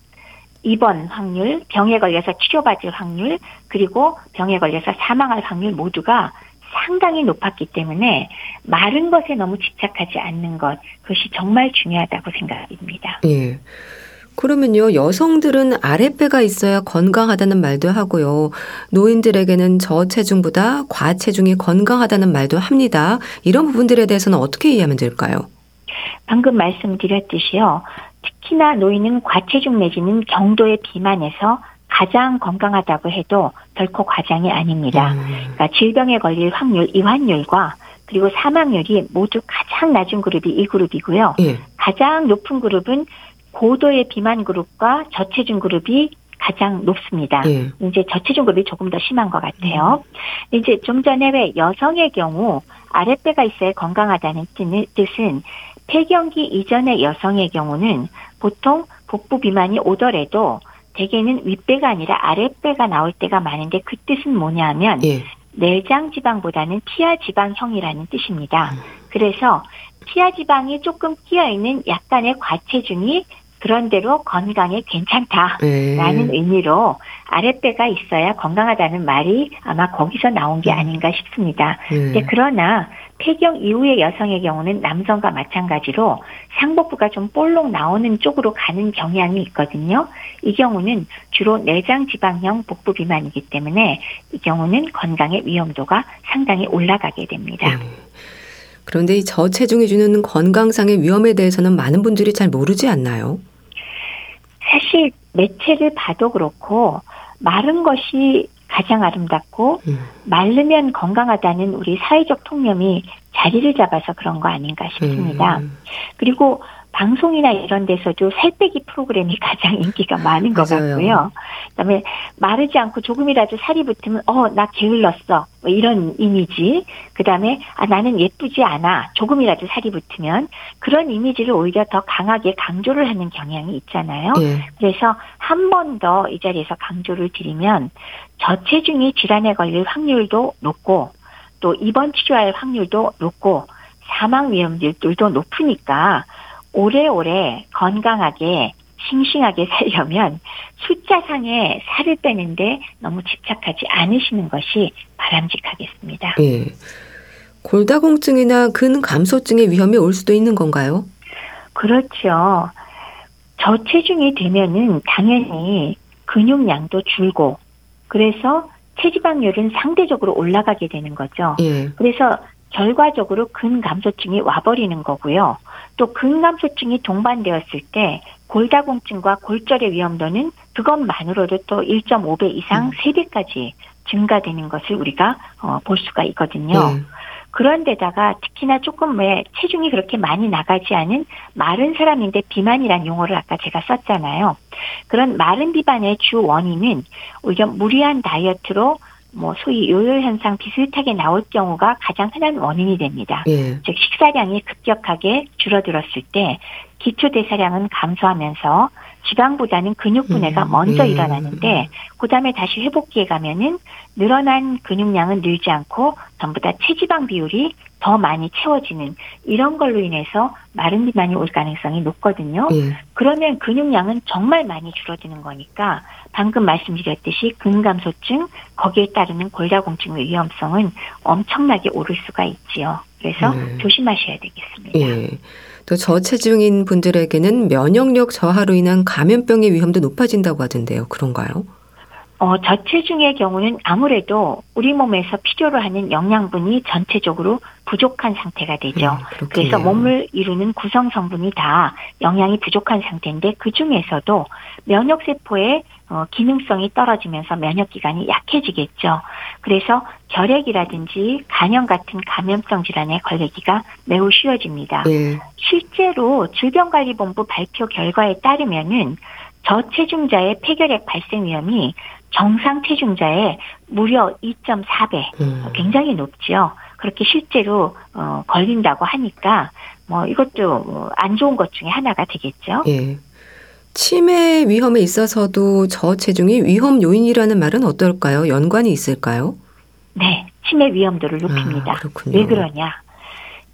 입원 확률, 병에 걸려서 치료받을 확률, 그리고 병에 걸려서 사망할 확률 모두가 상당히 높았기 때문에 마른 것에 너무 집착하지 않는 것, 그것이 정말 중요하다고 생각합니다. 예. 그러면요, 여성들은 아랫배가 있어야 건강하다는 말도 하고요, 노인들에게는 저체중보다 과체중이 건강하다는 말도 합니다. 이런 부분들에 대해서는 어떻게 이해하면 될까요? 방금 말씀드렸듯이요, 특히나 노인은 과체중 내지는 경도의 비만에서 가장 건강하다고 해도 결코 과장이 아닙니다. 그러니까 질병에 걸릴 확률, 이완율과 그리고 사망률이 모두 가장 낮은 그룹이 이 그룹이고요. 예. 가장 높은 그룹은 고도의 비만 그룹과 저체중 그룹이 가장 높습니다. 예. 이제 저체중 그룹이 조금 더 심한 것 같아요. 음. 이제 좀 전에 왜 여성의 경우 아랫배가 있어야 건강하다는 뜻은 폐경기 이전의 여성의 경우는 보통 복부 비만이 오더라도 대개는 윗배가 아니라 아랫배가 나올 때가 많은데 그 뜻은 뭐냐 하면 예. 내장 지방보다는 피하 지방형이라는 뜻입니다. 음. 그래서 피하 지방이 조금 끼어있는 약간의 과체중이 그런대로 건강에 괜찮다라는 예. 의미로 아랫배가 있어야 건강하다는 말이 아마 거기서 나온 게 아닌가 싶습니다. 예. 그러나 폐경 이후의 여성의 경우는 남성과 마찬가지로 상복부가 좀 볼록 나오는 쪽으로 가는 경향이 있거든요. 이 경우는 주로 내장 지방형 복부 비만이기 때문에 이 경우는 건강의 위험도가 상당히 올라가게 됩니다. 음. 그런데 이 저체중이 주는 건강상의 위험에 대해서는 많은 분들이 잘 모르지 않나요? 사실 매체를 봐도 그렇고 마른 것이 가장 아름답고 마르면 건강하다는 우리 사회적 통념이 자리를 잡아서 그런 거 아닌가 싶습니다. 음. 그리고 방송이나 이런 데서도 살 빼기 프로그램이 가장 인기가 많은 것 맞아요. 같고요. 그다음에 마르지 않고 조금이라도 살이 붙으면 어, 나 게을렀어 뭐 이런 이미지. 그다음에 아, 나는 예쁘지 않아 조금이라도 살이 붙으면 그런 이미지를 오히려 더 강하게 강조를 하는 경향이 있잖아요. 예. 그래서 한 번 더 이 자리에서 강조를 드리면 저체중이 질환에 걸릴 확률도 높고 또 입원 치료할 확률도 높고 사망 위험률도 높으니까 오래오래 건강하게 싱싱하게 살려면 숫자상에 살을 빼는데 너무 집착하지 않으시는 것이 바람직하겠습니다. 예. 골다공증이나 근감소증의 위험이 올 수도 있는 건가요? 그렇죠. 저체중이 되면은 당연히 근육량도 줄고 그래서 체지방률은 상대적으로 올라가게 되는 거죠. 예. 그래서 결과적으로 근감소증이 와버리는 거고요. 또 근감소증이 동반되었을 때 골다공증과 골절의 위험도는 그것만으로도 또 일 점 오 배 이상 음. 세 배까지 증가되는 것을 우리가 어, 볼 수가 있거든요. 음. 그런데다가 특히나 조금 왜 체중이 그렇게 많이 나가지 않은 마른 사람인데 비만이란 용어를 아까 제가 썼잖아요. 그런 마른 비만의 주 원인은 오히려 무리한 다이어트로 뭐 소위 요요현상 비슷하게 나올 경우가 가장 흔한 원인이 됩니다. 예. 즉 식사량이 급격하게 줄어들었을 때 기초대사량은 감소하면서 지방보다는 근육 분해가 음. 먼저 예. 일어나는데 그다음에 다시 회복기에 가면은 늘어난 근육량은 늘지 않고 전부 다 체지방 비율이 더 많이 채워지는 이런 걸로 인해서 마른 비만이 올 가능성이 높거든요. 예. 그러면 근육량은 정말 많이 줄어드는 거니까 방금 말씀드렸듯이 근감소증, 거기에 따르는 골다공증의 위험성은 엄청나게 오를 수가 있지요. 그래서 예. 조심하셔야 되겠습니다. 예. 또 저체중인 분들에게는 면역력 저하로 인한 감염병의 위험도 높아진다고 하던데요. 그런가요? 어, 저체중의 경우는 아무래도 우리 몸에서 필요로 하는 영양분이 전체적으로 부족한 상태가 되죠. 음, 그래서 몸을 이루는 구성 성분이 다 영양이 부족한 상태인데 그중에서도 면역세포의 어, 기능성이 떨어지면서 면역기관이 약해지겠죠. 그래서 결핵이라든지 간염 같은 감염성 질환에 걸리기가 매우 쉬워집니다. 네. 실제로 질병관리본부 발표 결과에 따르면은 저체중자의 폐결핵 발생 위험이 정상 체중자의 무려 이 점 사 배, 음. 굉장히 높죠. 그렇게 실제로 어, 걸린다고 하니까 뭐 이것도 안 좋은 것 중에 하나가 되겠죠. 예. 치매 위험에 있어서도 저체중이 위험 요인이라는 말은 어떨까요? 연관이 있을까요? 네, 치매 위험도를 높입니다. 아, 그렇군요. 왜 그러냐?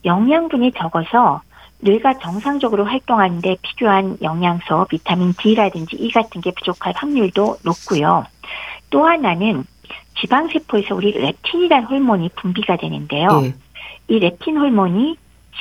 영양분이 적어서 뇌가 정상적으로 활동하는 데 필요한 영양소, 비타민 디라든지 이 같은 게 부족할 확률도 높고요. 또 하나는 지방세포에서 우리 렙틴이라는 호르몬이 분비가 되는데요. 네. 이 렙틴 호르몬이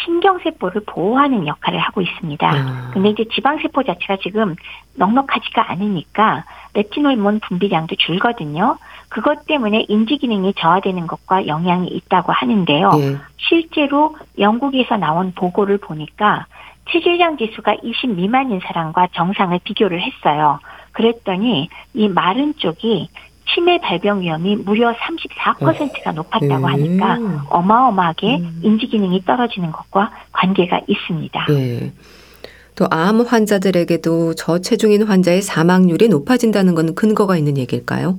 신경세포를 보호하는 역할을 하고 있습니다. 아. 근데 이제 지방세포 자체가 지금 넉넉하지가 않으니까 렙틴 호르몬 분비량도 줄거든요. 그것 때문에 인지 기능이 저하되는 것과 영향이 있다고 하는데요. 네. 실제로 영국에서 나온 보고를 보니까 체질량 지수가 이십 미만인 사람과 정상을 비교를 했어요. 그랬더니 이 마른 쪽이 치매 발병 위험이 무려 삼십사 퍼센트가 높았다고 하니까 어마어마하게 인지 기능이 떨어지는 것과 관계가 있습니다. 네. 또 암 환자들에게도 저체중인 환자의 사망률이 높아진다는 건 근거가 있는 얘기일까요?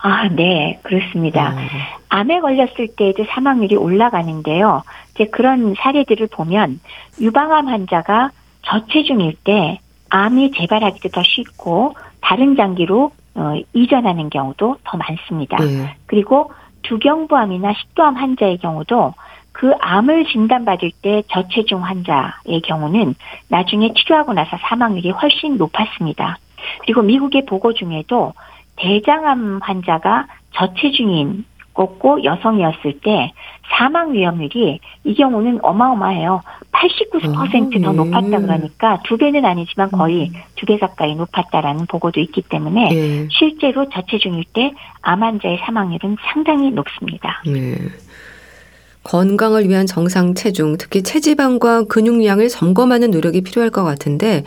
아, 네, 그렇습니다. 음. 암에 걸렸을 때에도 사망률이 올라가는데요. 이제 그런 사례들을 보면 유방암 환자가 저체중일 때 암이 재발하기도 더 쉽고 다른 장기로 어, 이전하는 경우도 더 많습니다. 네. 그리고 두경부암이나 식도암 환자의 경우도 그 암을 진단받을 때 저체중 환자의 경우는 나중에 치료하고 나서 사망률이 훨씬 높았습니다. 그리고 미국의 보고 중에도 대장암 환자가 저체중인 고 여성이었을 때 사망 위험률이 이 경우는 어마어마해요. 팔십구 퍼센트 더 아, 네. 높았다 그러니까 두 배는 아니지만 거의 두 배 가까이 높았다라는 보고도 있기 때문에 네. 실제로 저체중일 때 암 환자의 사망률은 상당히 높습니다. 네. 건강을 위한 정상 체중, 특히 체지방과 근육량을 점검하는 노력이 필요할 것 같은데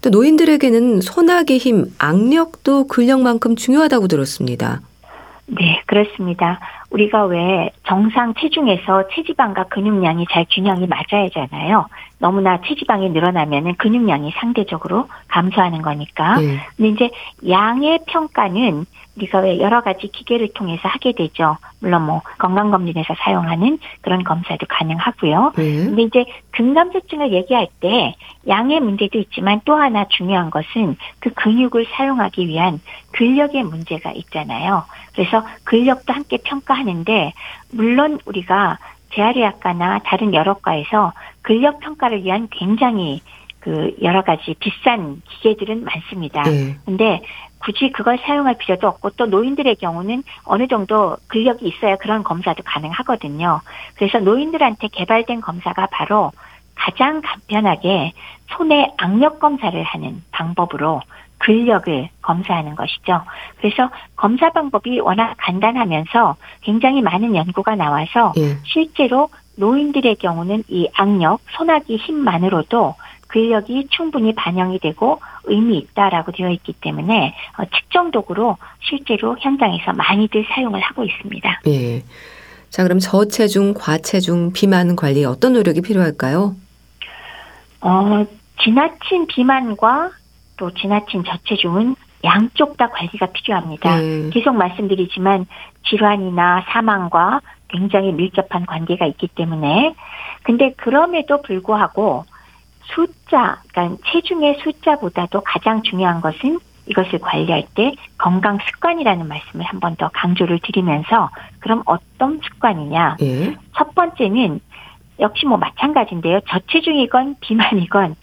또 노인들에게는 손아귀 힘, 악력도 근력만큼 중요하다고 들었습니다. 네, 그렇습니다. 우리가 왜 정상 체중에서 체지방과 근육량이 잘 균형이 맞아야 하잖아요. 너무나 체지방이 늘어나면은 근육량이 상대적으로 감소하는 거니까. 네. 근데 이제 양의 평가는 우리가 왜 여러 가지 기계를 통해서 하게 되죠. 물론 뭐 건강검진에서 사용하는 그런 검사도 가능하고요. 네. 근데 이제 근감소증을 얘기할 때 양의 문제도 있지만 또 하나 중요한 것은 그 근육을 사용하기 위한 근력의 문제가 있잖아요. 그래서 근력도 함께 평가하는데 물론 우리가 재활의학과나 다른 여러 과에서 근력 평가를 위한 굉장히 그 여러 가지 비싼 기계들은 많습니다. 그런데 네. 굳이 그걸 사용할 필요도 없고 또 노인들의 경우는 어느 정도 근력이 있어야 그런 검사도 가능하거든요. 그래서 노인들한테 개발된 검사가 바로 가장 간편하게 손에 악력 검사를 하는 방법으로 근력을 검사하는 것이죠. 그래서 검사 방법이 워낙 간단하면서 굉장히 많은 연구가 나와서 예. 실제로 노인들의 경우는 이 악력, 손아귀 힘만으로도 근력이 충분히 반영이 되고 의미 있다라고 되어 있기 때문에 측정 도구로 실제로 현장에서 많이들 사용을 하고 있습니다. 예. 자, 그럼 저체중, 과체중, 비만 관리에 어떤 노력이 필요할까요? 어, 지나친 비만과 또 지나친 저체중은 양쪽 다 관리가 필요합니다. 네. 계속 말씀드리지만 질환이나 사망과 굉장히 밀접한 관계가 있기 때문에 근데 그럼에도 불구하고 숫자, 그러니까 체중의 숫자보다도 가장 중요한 것은 이것을 관리할 때 건강 습관이라는 말씀을 한 번 더 강조를 드리면서 그럼 어떤 습관이냐? 네. 첫 번째는 역시 뭐 마찬가지인데요. 저체중이건 비만이건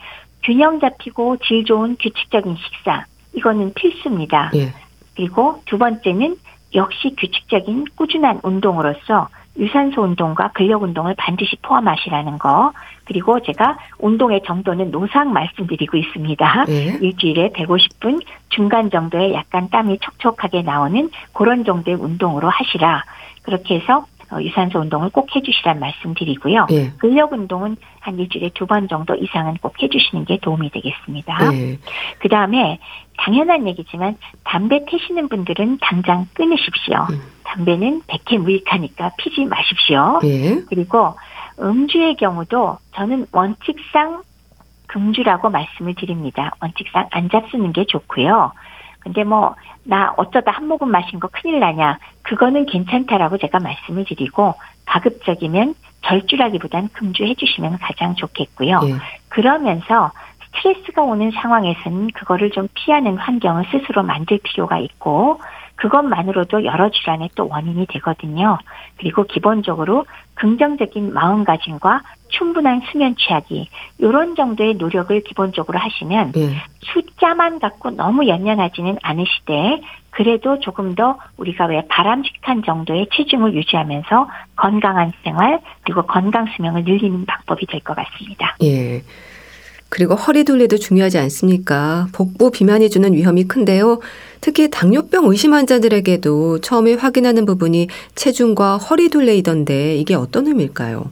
균형 잡히고 질 좋은 규칙적인 식사. 이거는 필수입니다. 예. 그리고 두 번째는 역시 규칙적인 꾸준한 운동으로서 유산소 운동과 근력 운동을 반드시 포함하시라는 거. 그리고 제가 운동의 정도는 노상 말씀드리고 있습니다. 예. 일주일에 백오십 분 중간 정도에 약간 땀이 촉촉하게 나오는 그런 정도의 운동으로 하시라. 그렇게 해서 유산소 운동을 꼭 해주시란 말씀드리고요. 예. 근력 운동은 한 일주일에 두 번 정도 이상은 꼭 해주시는 게 도움이 되겠습니다. 예. 그 다음에 당연한 얘기지만 담배 태시는 분들은 당장 끊으십시오. 음. 담배는 백해 무익하니까 피지 마십시오. 예. 그리고 음주의 경우도 저는 원칙상 금주라고 말씀을 드립니다. 원칙상 안 잡수는 게 좋고요. 근데 뭐 나 어쩌다 한 모금 마신 거 큰일 나냐. 그거는 괜찮다라고 제가 말씀을 드리고 가급적이면 절주라기보단 금주해 주시면 가장 좋겠고요. 네. 그러면서 스트레스가 오는 상황에서는 그거를 좀 피하는 환경을 스스로 만들 필요가 있고 그것만으로도 여러 질환의 또 원인이 되거든요. 그리고 기본적으로 긍정적인 마음가짐과 충분한 수면 취하기 이런 정도의 노력을 기본적으로 하시면 네. 숫자만 갖고 너무 연연하지는 않으시되 그래도 조금 더 우리가 왜 바람직한 정도의 체중을 유지하면서 건강한 생활 그리고 건강 수명을 늘리는 방법이 될 것 같습니다. 예. 그리고 허리 둘레도 중요하지 않습니까? 복부 비만이 주는 위험이 큰데요. 특히 당뇨병 의심 환자들에게도 처음에 확인하는 부분이 체중과 허리 둘레이던데 이게 어떤 의미일까요?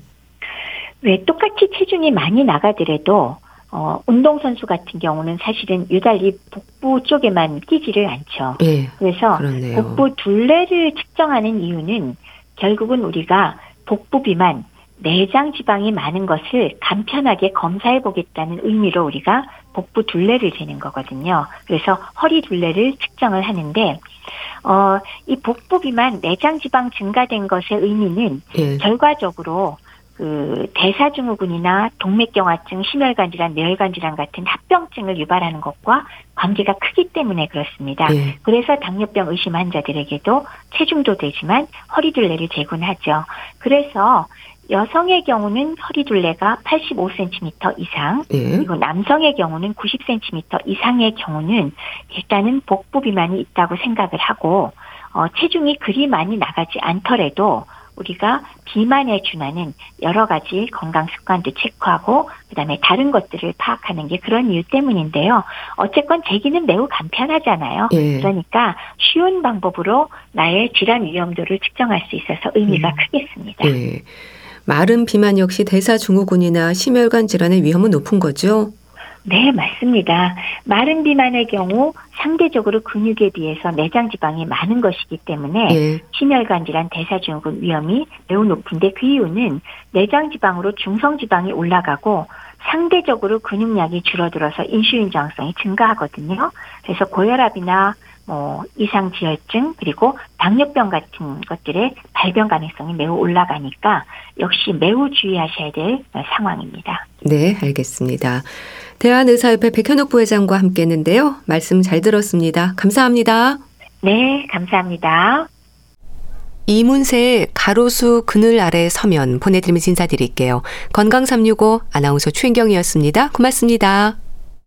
왜 똑같이 체중이 많이 나가더라도 어, 운동선수 같은 경우는 사실은 유달리 복부 쪽에만 끼지를 않죠. 네, 그래서 그렇네요. 복부 둘레를 측정하는 이유는 결국은 우리가 복부 비만, 내장 지방이 많은 것을 간편하게 검사해 보겠다는 의미로 우리가 복부 둘레를 재는 거거든요. 그래서 허리 둘레를 측정을 하는데 어, 이 복부 비만, 내장 지방 증가된 것의 의미는 예. 결과적으로 그 대사증후군이나 동맥경화증, 심혈관 질환, 뇌혈관 질환 같은 합병증을 유발하는 것과 관계가 크기 때문에 그렇습니다. 네. 그래서 당뇨병 의심 환자들에게도 체중도 되지만 허리둘레를 재곤 하죠. 그래서 여성의 경우는 허리둘레가 팔십오 센티미터 이상, 네. 그리고 남성의 경우는 구십 센티미터 이상의 경우는 일단은 복부 비만이 있다고 생각을 하고 어, 체중이 그리 많이 나가지 않더라도 우리가 비만에 준하는 여러 가지 건강 습관도 체크하고 그다음에 다른 것들을 파악하는 게 그런 이유 때문인데요. 어쨌건 재기는 매우 간편하잖아요. 예. 그러니까 쉬운 방법으로 나의 질환 위험도를 측정할 수 있어서 의미가 음. 크겠습니다. 예. 마른 비만 역시 대사증후군이나 심혈관 질환의 위험은 높은 거죠? 네, 맞습니다. 마른 비만의 경우 상대적으로 근육에 비해서 내장 지방이 많은 것이기 때문에 네. 심혈관 질환, 대사증후군 위험이 매우 높은데 그 이유는 내장 지방으로 중성 지방이 올라가고 상대적으로 근육량이 줄어들어서 인슐린 저항성이 증가하거든요. 그래서 고혈압이나 뭐 이상지혈증 그리고 당뇨병 같은 것들의 발병 가능성이 매우 올라가니까 역시 매우 주의하셔야 될 상황입니다. 네, 알겠습니다. 대한의사협회 백현욱 부회장과 함께했는데요. 말씀 잘 들었습니다. 감사합니다. 네, 감사합니다. 이문세의 가로수 그늘 아래 서면 보내드리면서 인사드릴게요. 건강 삼육오 아나운서 최인경이었습니다. 고맙습니다.